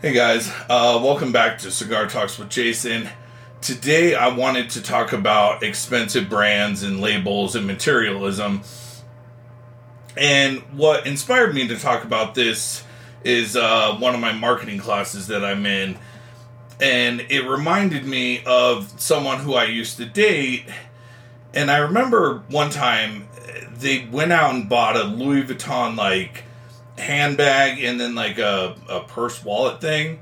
Hey guys, welcome back to Cigar Talks with Jason. Today I wanted to talk about expensive brands and labels and materialism. And what inspired me to talk about this is one of my marketing classes that I'm in. And it reminded me of someone who I used to date. And I remember one time they went out and bought a Louis Vuitton handbag and then a purse wallet thing,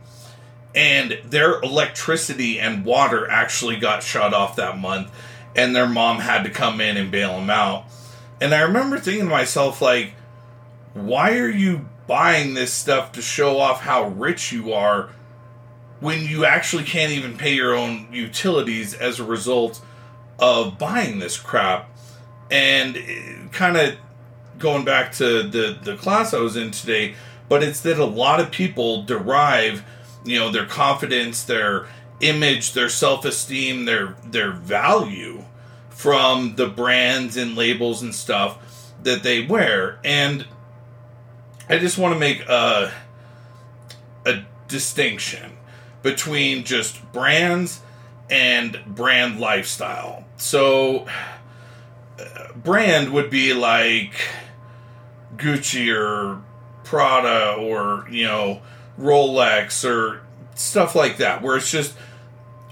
and their electricity and water actually got shut off that month, and their mom had to come in and bail them out. And I remember thinking to myself, why are you buying this stuff to show off how rich you are when you actually can't even pay your own utilities as a result of buying this crap? And kind of going back to the class I was in today, but it's that a lot of people derive, their confidence, their image, their self-esteem, their value from the brands and labels and stuff that they wear. And I just want to make a distinction between just brands and brand lifestyle. So brand would be Gucci or Prada or, Rolex or stuff like that, where it's just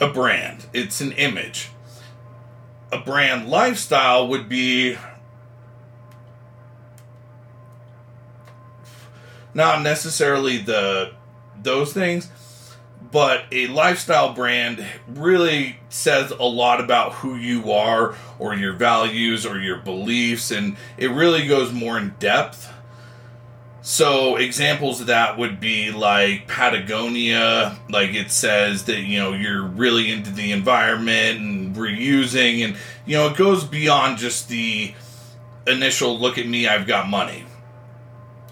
a brand. It's an image. A brand lifestyle would be not necessarily those things, but a lifestyle brand really says a lot about who you are or your values or your beliefs, and it really goes more in depth. So examples of that would be Patagonia, it says that, you're really into the environment and reusing, and, it goes beyond just the initial look at me, I've got money.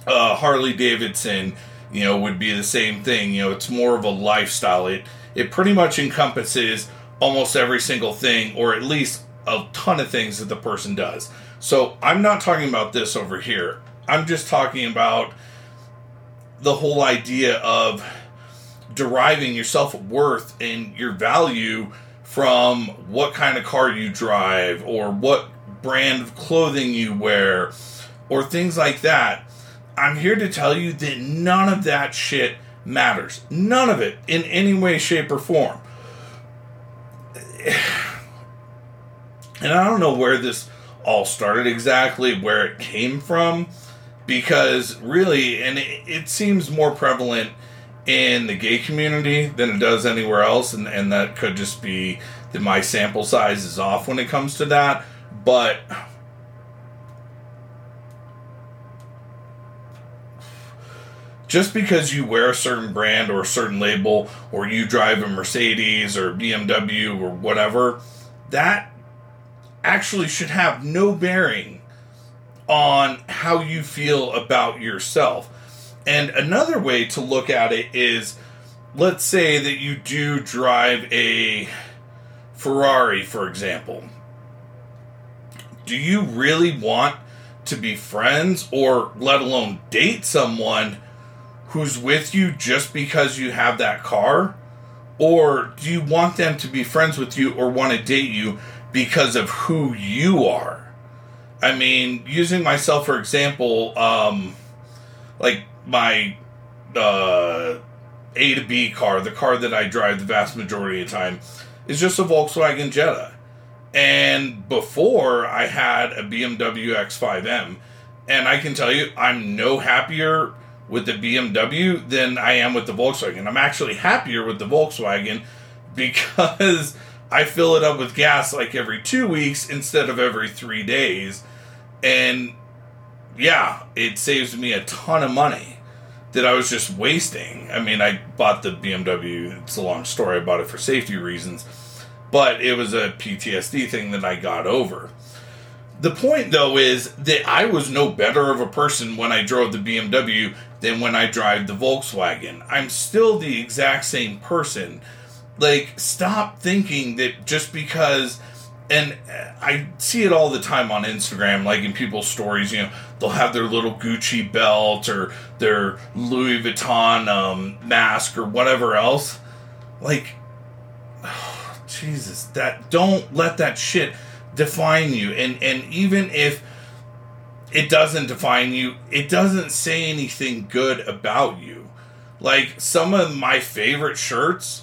Harley-Davidson, would be the same thing. It's more of a lifestyle. It pretty much encompasses almost every single thing, or at least a ton of things that the person does. So I'm not talking about this over here. I'm just talking about the whole idea of deriving your self-worth and your value from what kind of car you drive or what brand of clothing you wear or things like that. I'm here to tell you that none of that shit matters. None of it in any way, shape, or form. And I don't know where this all started exactly, where it came from, because really, and it seems more prevalent in the gay community than it does anywhere else, and that could just be that my sample size is off when it comes to that, but just because you wear a certain brand or a certain label, or you drive a Mercedes or BMW or whatever, that actually should have no bearing on how you feel about yourself. And another way to look at it is, let's say that you do drive a Ferrari, for example. Do you really want to be friends or let alone date someone who's with you just because you have that car? Or do you want them to be friends with you or want to date you because of who you are? I mean, using myself for example, my A to B car, the car that I drive the vast majority of the time, is just a Volkswagen Jetta. And before, I had a BMW X5M. And I can tell you, I'm no happier with the BMW than I am with the Volkswagen. I'm actually happier with the Volkswagen because I fill it up with gas every 2 weeks instead of every 3 days. And yeah, it saves me a ton of money that I was just wasting. I mean, I bought the BMW. It's a long story. I bought it for safety reasons, but it was a PTSD thing that I got over. The point, though, is that I was no better of a person when I drove the BMW than when I drive the Volkswagen. I'm still the exact same person. Stop thinking that just because And I see it all the time on Instagram, like in people's stories, you know, they'll have their little Gucci belt or their Louis Vuitton mask or whatever else. Like, oh, Jesus, that don't let that shit define you. And even if it doesn't define you, it doesn't say anything good about you. Like, some of my favorite shirts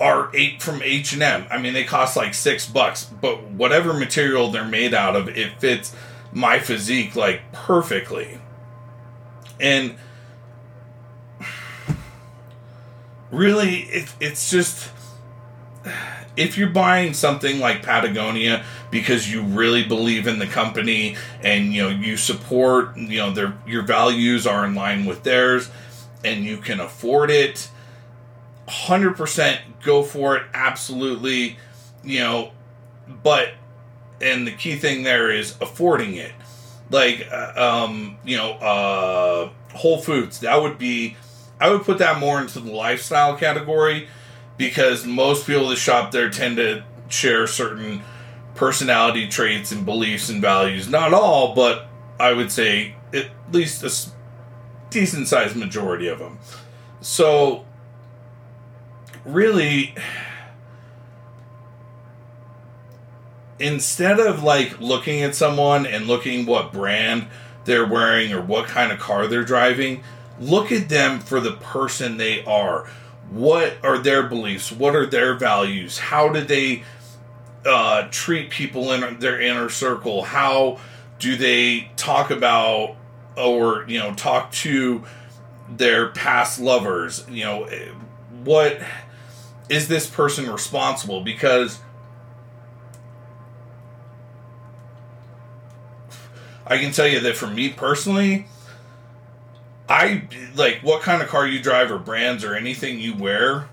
are from H&M. I mean, they cost like $6, but whatever material they're made out of, it fits my physique like perfectly. And really, it's just, if you're buying something like Patagonia because you really believe in the company and, you know, you support, you know, your values are in line with theirs and you can afford it, 100% go for it, absolutely, you know, but, and the key thing there is affording it. Like, you know, Whole Foods, that would be, I would put that more into the lifestyle category because most people that shop there tend to share certain personality traits and beliefs and values. Not all, but I would say at least a decent-sized majority of them. So, really, instead of like looking at someone and looking what brand they're wearing or what kind of car they're driving, look at them for the person they are. What are their beliefs? What are their values? How do they treat people in their inner circle? How do they talk about or, you know, talk to their past lovers? You know, what is this person responsible? Because I can tell you that for me personally, I like what kind of car you drive or brands or anything you wear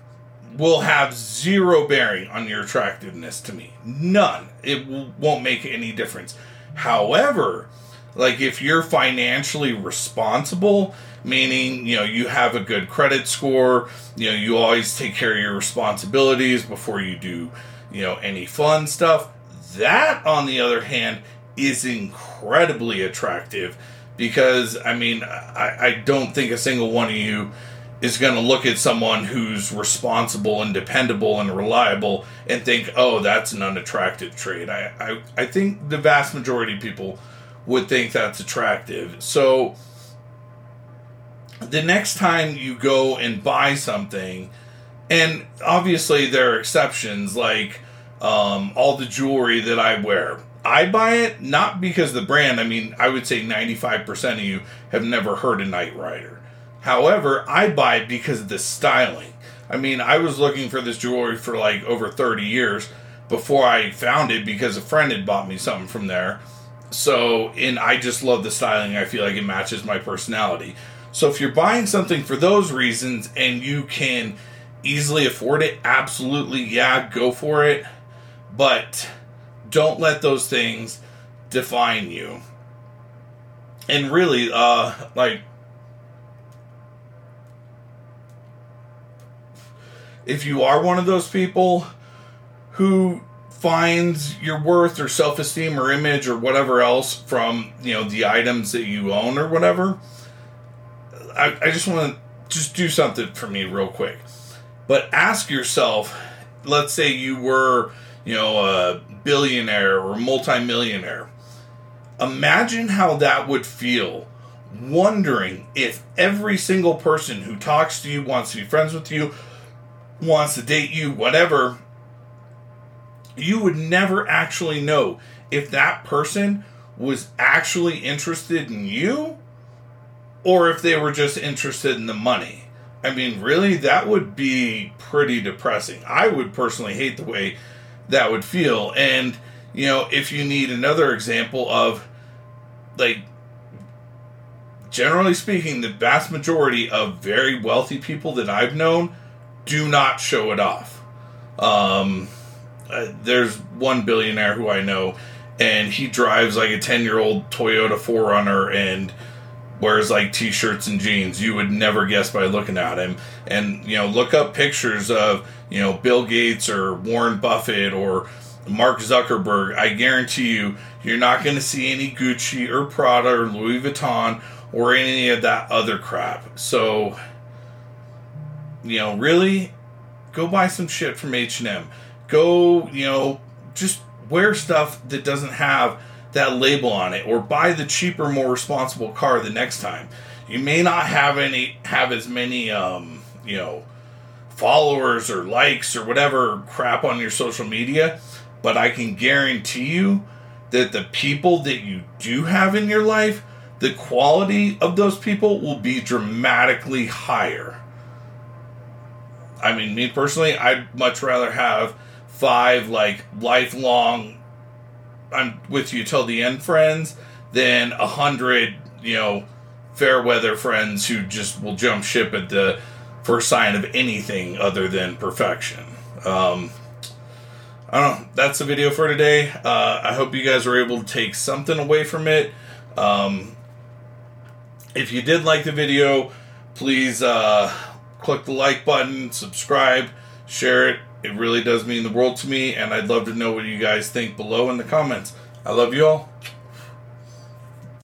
will have zero bearing on your attractiveness to me. None. It won't make any difference. However, like if you're financially responsible, meaning, you know, you have a good credit score, you know, you always take care of your responsibilities before you do, you know, any fun stuff. That, on the other hand, is incredibly attractive because, I mean, I don't think a single one of you is going to look at someone who's responsible and dependable and reliable and think, oh, that's an unattractive trait. I think the vast majority of people would think that's attractive. So, the next time you go and buy something, and obviously there are exceptions, like all the jewelry that I wear. I buy it not because the brand, I mean, I would say 95% of you have never heard of Knight Rider. However, I buy it because of the styling. I mean, I was looking for this jewelry for like over 30 years before I found it because a friend had bought me something from there. So, and I just love the styling. I feel like it matches my personality. So if you're buying something for those reasons and you can easily afford it, absolutely, yeah, go for it. But don't let those things define you. And really, like, if you are one of those people who finds your worth or self-esteem or image or whatever else from, you know, the items that you own or whatever, I just want to just do something for me real quick. But ask yourself, let's say you were, you know, a billionaire or multimillionaire. Imagine how that would feel wondering if every single person who talks to you, wants to be friends with you, wants to date you, whatever, you would never actually know if that person was actually interested in you or if they were just interested in the money. I mean, really, that would be pretty depressing. I would personally hate the way that would feel. And, you know, if you need another example of, like, generally speaking, the vast majority of very wealthy people that I've known do not show it off. There's one billionaire who I know, and he drives, like, a 10-year-old Toyota 4Runner and wears like t-shirts and jeans. You would never guess by looking at him. And, you know, look up pictures of, you know, Bill Gates or Warren Buffett or Mark Zuckerberg, I guarantee you, you're not going to see any Gucci or Prada or Louis Vuitton or any of that other crap. So, you know, really, go buy some shit from H&M. Go, you know, just wear stuff that doesn't have that label on it, or buy the cheaper, more responsible car the next time. You may not have as many, you know, followers or likes or whatever crap on your social media, but I can guarantee you that the people that you do have in your life, the quality of those people will be dramatically higher. I mean, me personally, I'd much rather have 5 like lifelong I'm with you till the end friends than 100, you know, fair weather friends who just will jump ship at the first sign of anything other than perfection. I don't know. That's the video for today. I hope you guys were able to take something away from it. If you did like the video, please click the like button, subscribe, share it. It really does mean the world to me, and I'd love to know what you guys think below in the comments. I love you all.